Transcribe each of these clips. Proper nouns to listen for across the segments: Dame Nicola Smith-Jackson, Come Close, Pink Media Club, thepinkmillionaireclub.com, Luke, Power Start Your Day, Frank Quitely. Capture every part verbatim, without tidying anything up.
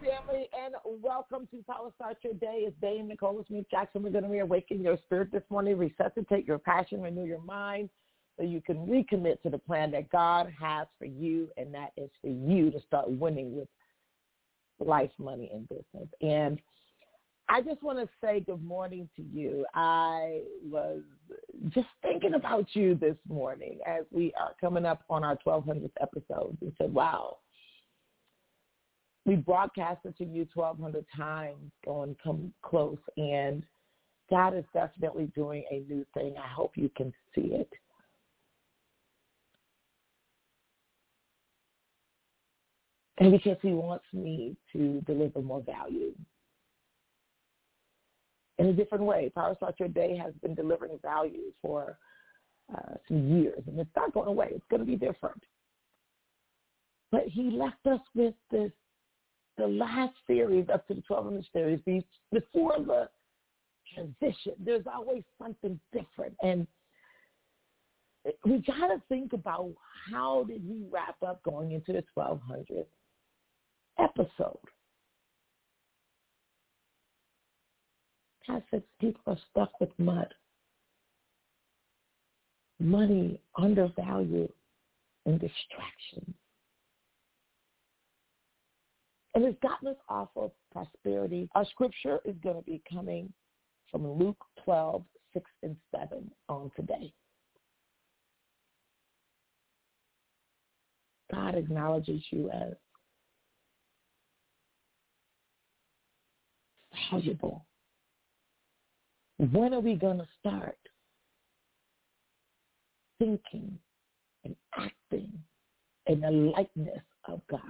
family, and welcome to Power Start Your Day. It's Dame Nicola Smith-Jackson. We're going to reawaken your spirit this morning, resuscitate your passion, renew your mind, so you can recommit to the plan that God has for you, and that is for you to start winning with life, money, and business. And I just want to say good morning to you. I was just thinking about you this morning as we are coming up on our twelve hundredth episode. We said, wow. We broadcasted to you twelve hundred times on Come Close, and God is definitely doing a new thing. I hope you can see it. And because he wants me to deliver more value in a different way. Power Start Your Day has been delivering value for uh, some years, and it's not going away. It's going to be different. But he left us with this. The last series up to the twelve hundred series, before the transition, there's always something different. And we got to think about how did he wrap up going into the twelve hundredth episode. Past six people are stuck with mud. Money, undervalued, and distractions. And it's gotten us off of prosperity. Our scripture is going to be coming from Luke twelve, six and seven on today. God acknowledges you as valuable. When are we going to start thinking and acting in the likeness of God?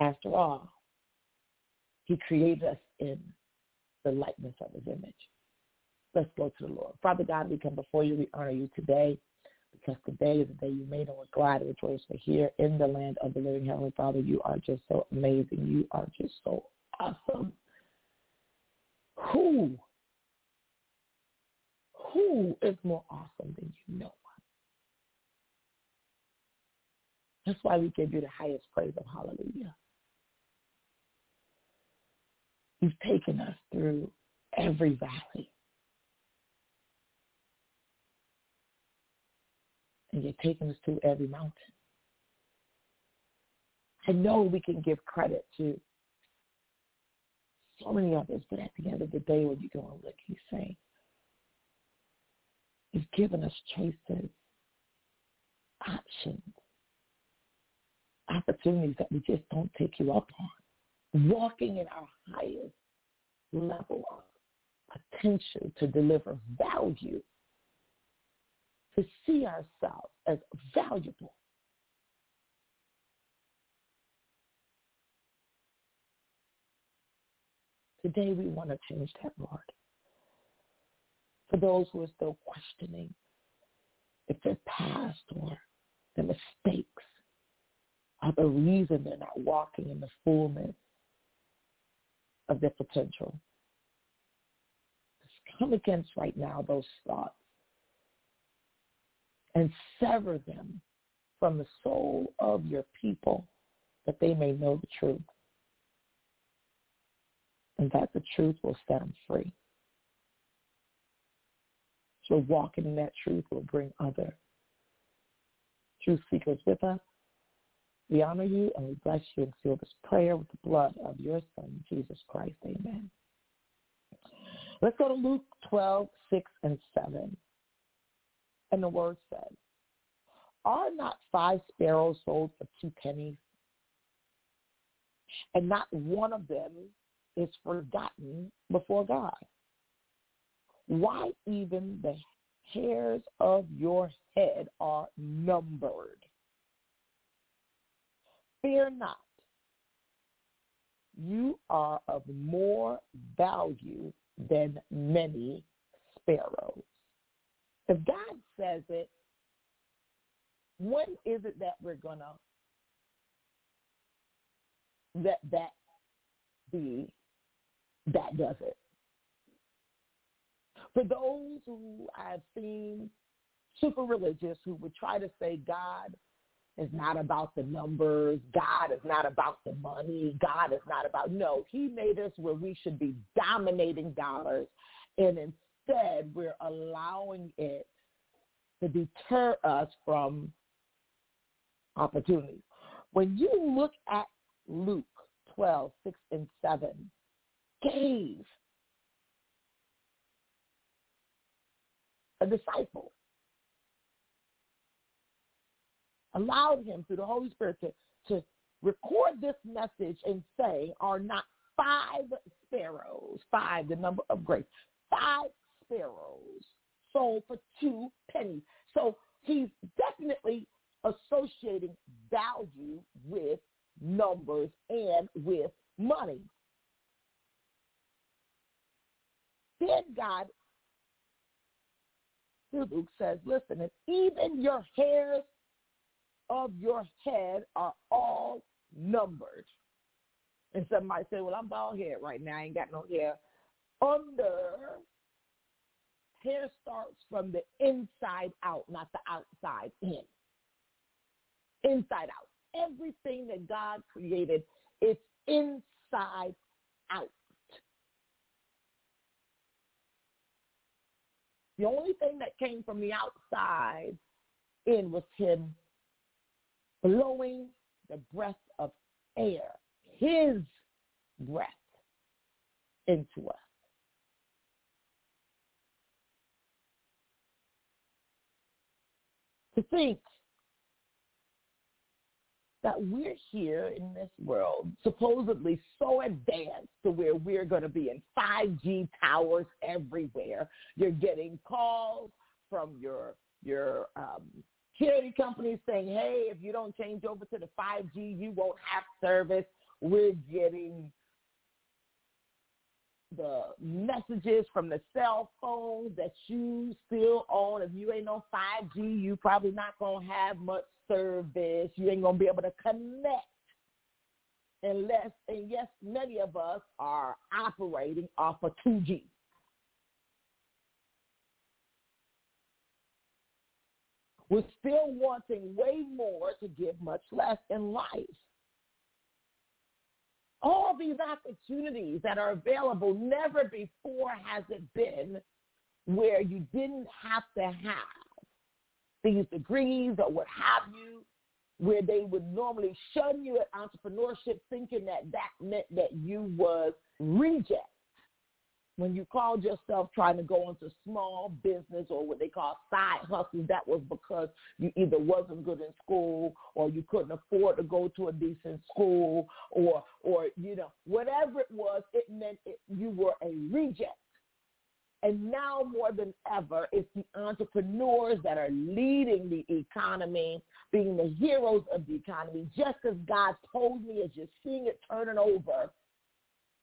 After all, he created us in the likeness of his image. Let's go to the Lord. Father God, we come before you. We honor you today because today is the day you made, and we're glad and rejoice for here in the land of the living. Heavenly Father, you are just so amazing. You are just so awesome. Who? Who is more awesome than you? No one. That's why we give you the highest praise of hallelujah. You've taken us through every valley. And you've taken us through every mountain. I know we can give credit to so many others, but at the end of the day, when you go and look, he's saying, you've given us choices, options, opportunities that we just don't take you up on. Walking in our highest level of potential to deliver value, to see ourselves as valuable. Today we want to change that, Lord. For those who are still questioning if their past or their mistakes are the reason they're not walking in the fullness of their potential. Just come against right now those thoughts and sever them from the soul of your people that they may know the truth and that the truth will set them free. So walking in that truth will bring other truth seekers with us. We honor you and we bless you and seal this prayer with the blood of your son, Jesus Christ. Amen. Let's go to Luke twelve, six and seven. And the word says, are not five sparrows sold for two pennies? And not one of them is forgotten before God. Why even the hairs of your head are numbered? Fear not, you are of more value than many sparrows. If God says it, when is it that we're going to let that be that does it? For those who I've seen super religious who would try to say God is not about the numbers, God is not about the money, God is not about, no, he made us where we should be dominating dollars, and instead we're allowing it to deter us from opportunities. When you look at Luke twelve, six and seven, gave a disciple, allowed him through the Holy Spirit to, to record this message and say, are not five sparrows, five, the number of grace, five sparrows sold for two pennies. So he's definitely associating value with numbers and with money. Then God, Luke says, listen, and even your hairs of your head are all numbered. And somebody said, well, I'm bald head right now. I ain't got no hair. Under, hair starts from the inside out, not the outside in. Inside out. Everything that God created is inside out. The only thing that came from the outside in was him blowing the breath of air, his breath, into us. To think that we're here in this world supposedly so advanced to where we're going to be in five G towers everywhere. You're getting calls from your your um, security companies saying, hey, if you don't change over to the five G, you won't have service. We're getting the messages from the cell phones that you still own. If you ain't on five G, you probably not going to have much service. You ain't going to be able to connect unless, and yes, many of us are operating off of two G. We're still wanting way more to give much less in life. All these opportunities that are available, never before has it been where you didn't have to have these degrees or what have you, where they would normally shun you at entrepreneurship thinking that that meant that you was reject. When you called yourself trying to go into small business or what they call side hustles, that was because you either wasn't good in school or you couldn't afford to go to a decent school or, or you know, whatever it was, it meant it, you were a reject. And now more than ever, it's the entrepreneurs that are leading the economy, being the heroes of the economy, just as God told me as you're seeing it turning over.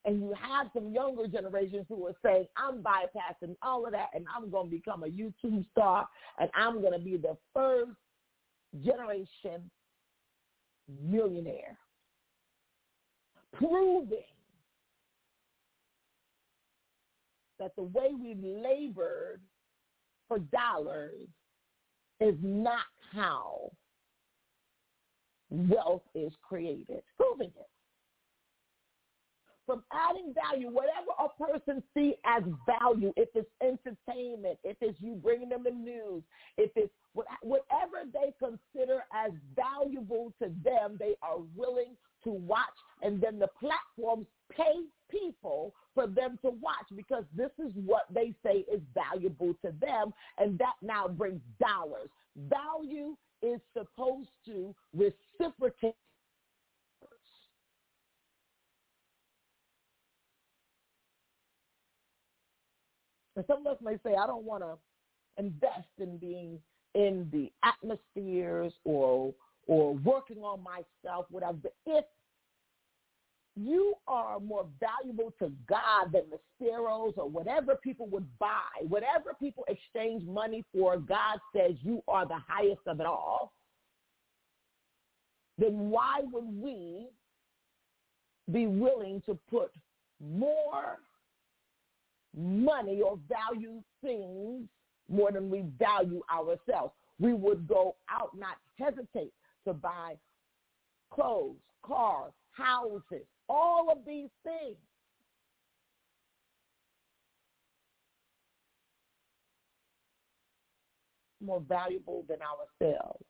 And you have some younger generations who are saying, I'm bypassing all of that, and I'm going to become a YouTube star, and I'm going to be the first generation millionaire. Proving that the way we've labored for dollars is not how wealth is created. Proving it. From adding value, whatever a person sees as value, if it's entertainment, if it's you bringing them the news, if it's whatever they consider as valuable to them, they are willing to watch. And then the platforms pay people for them to watch because this is what they say is valuable to them. And that now brings dollars. Value is supposed to reciprocate. And some of us may say, I don't want to invest in being in the atmospheres or or working on myself, whatever. But if you are more valuable to God than the sparrows or whatever people would buy. Whatever people exchange money for, God says you are the highest of it all. Then why would we be willing to put more money or value things more than we value ourselves? We would go out, not hesitate to buy clothes, cars, houses, all of these things. More valuable than ourselves.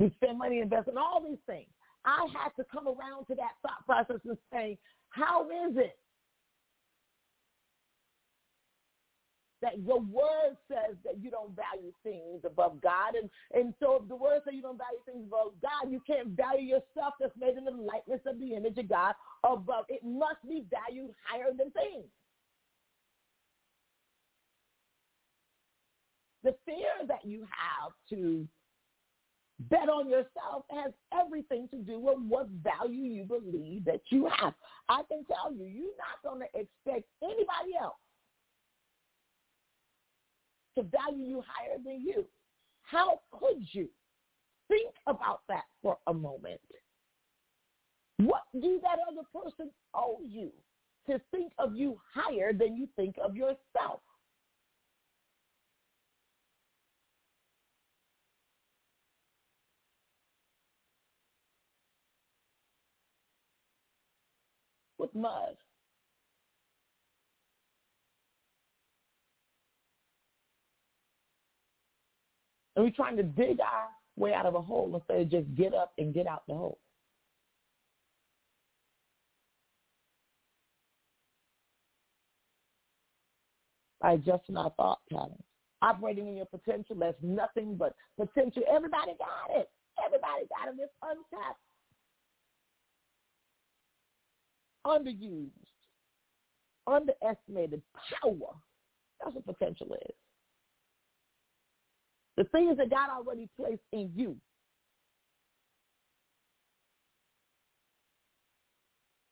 We spend money, invest in all these things. I had to come around to that thought process and say, how is it that your word says that you don't value things above God? And, and so if the word says you don't value things above God, you can't value yourself that's made in the likeness of the image of God above. It must be valued higher than things. The fear that you have to bet on yourself has everything to do with what value you believe that you have. I can tell you, you're not going to expect anybody else to value you higher than you. How could you? Think about that for a moment. What do that other person owe you to think of you higher than you think of yourself? With mud. And we're trying to dig our way out of a hole instead of just get up and get out the hole. By adjusting our thought patterns, operating in your potential, that's nothing but potential. Everybody got it. Everybody got it. It's untapped, underused, underestimated power. That's what potential is. The things that God already placed in you.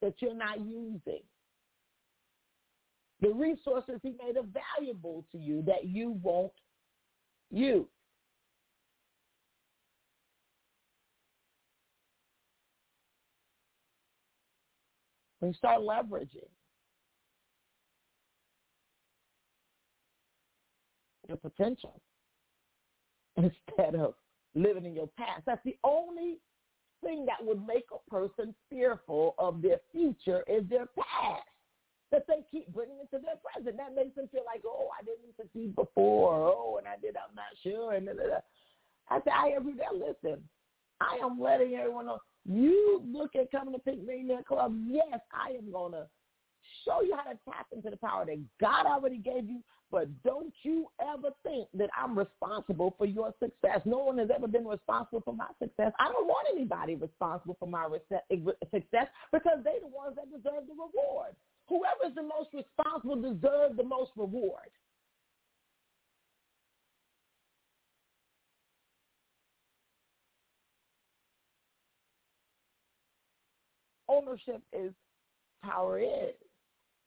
That you're not using. The resources he made available to you that you won't use. When you start leveraging your potential instead of living in your past. That's the only thing that would make a person fearful of their future is their past, that they keep bringing into their present. That makes them feel like, oh, I didn't succeed before. Oh, and I did, I'm not sure. And da, da, da. I say, I every day, listen, I am letting everyone know, you look at coming to Pink Media Club, yes, I am going to show you how to tap into the power that God already gave you, but don't you ever think that I'm responsible for your success. No one has ever been responsible for my success. I don't want anybody responsible for my success because they're the ones that deserve the reward. Whoever's the most responsible deserves the most reward. Ownership is power is.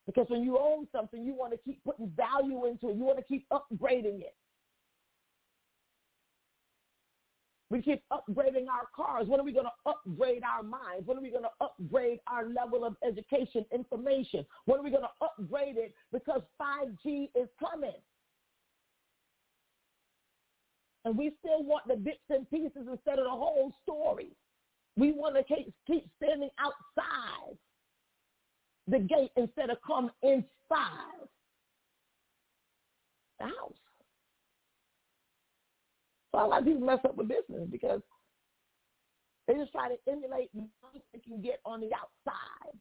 Because when you own something, you want to keep putting value into it. You want to keep upgrading it. We keep upgrading our cars. When are we going to upgrade our minds? When are we going to upgrade our level of education, information? When are we going to upgrade it? Because five G is coming. And we still want the bits and pieces instead of the whole story. We want to keep standing outside the gate instead of come inside the house. So a lot of people mess up with business because they just try to emulate what they can get on the outside.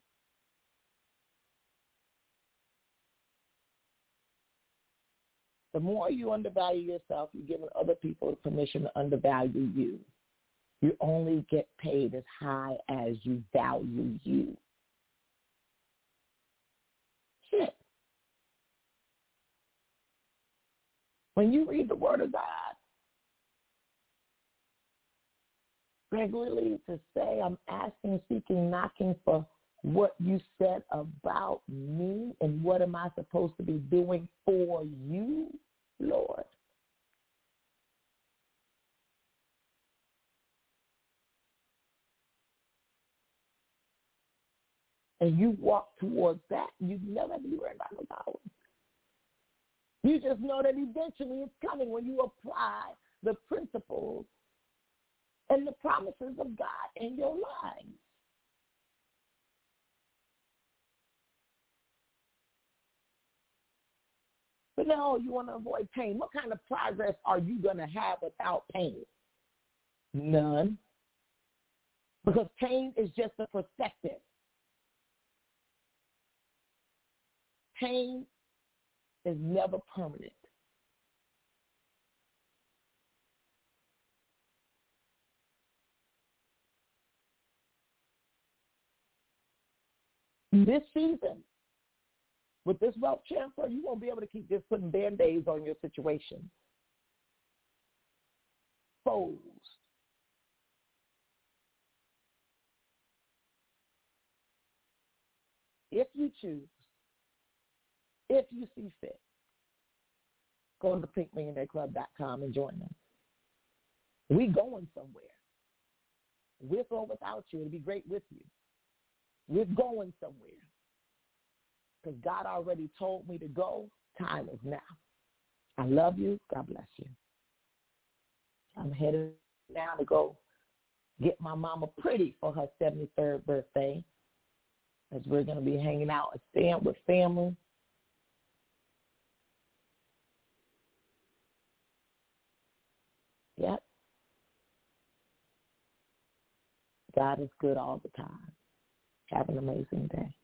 The more you undervalue yourself, you're giving other people permission to undervalue you. You only get paid as high as you value you. Shit. When you read the Word of God, regularly to say, I'm asking, seeking, knocking for what you said about me and what am I supposed to be doing for you, Lord? And you walk towards that, you never have to be worried about no power. You just know that eventually it's coming when you apply the principles and the promises of God in your life. But now you want to avoid pain. What kind of progress are you going to have without pain? None. Because pain is just a perspective. Pain is never permanent. This season, with this wealth transfer, you won't be able to keep just putting band-aids on your situation. Folds. If you choose, if you see fit, go to the pink millionaire club dot com and join us. We going somewhere. With or without you, it'll be great with you. We're going somewhere. Because God already told me to go. Time is now. I love you. God bless you. I'm headed now to go get my mama pretty for her seventy-third birthday, as we're going to be hanging out and staying with family. Yep. God is good all the time. Have an amazing day.